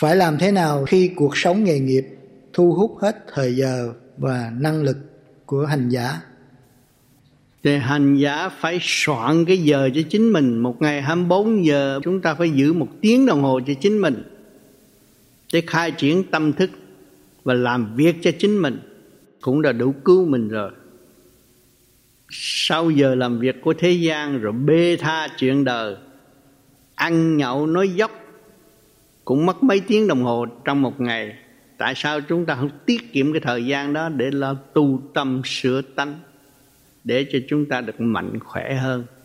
Phải làm thế nào khi cuộc sống nghề nghiệp thu hút hết thời giờ và năng lực của hành giả? Thì hành giả phải soạn cái giờ cho chính mình. Một ngày 24 giờ chúng ta phải giữ 1 tiếng đồng hồ cho chính mình, để khai triển tâm thức và làm việc cho chính mình cũng đã đủ cứu mình rồi. Sau giờ làm việc của thế gian rồi bê tha chuyện đời, ăn nhậu nói dốc cũng mất mấy tiếng đồng hồ trong một ngày. Tại sao chúng ta không tiết kiệm cái thời gian đó để lo tu tâm sửa tánh, để cho chúng ta được mạnh khỏe hơn?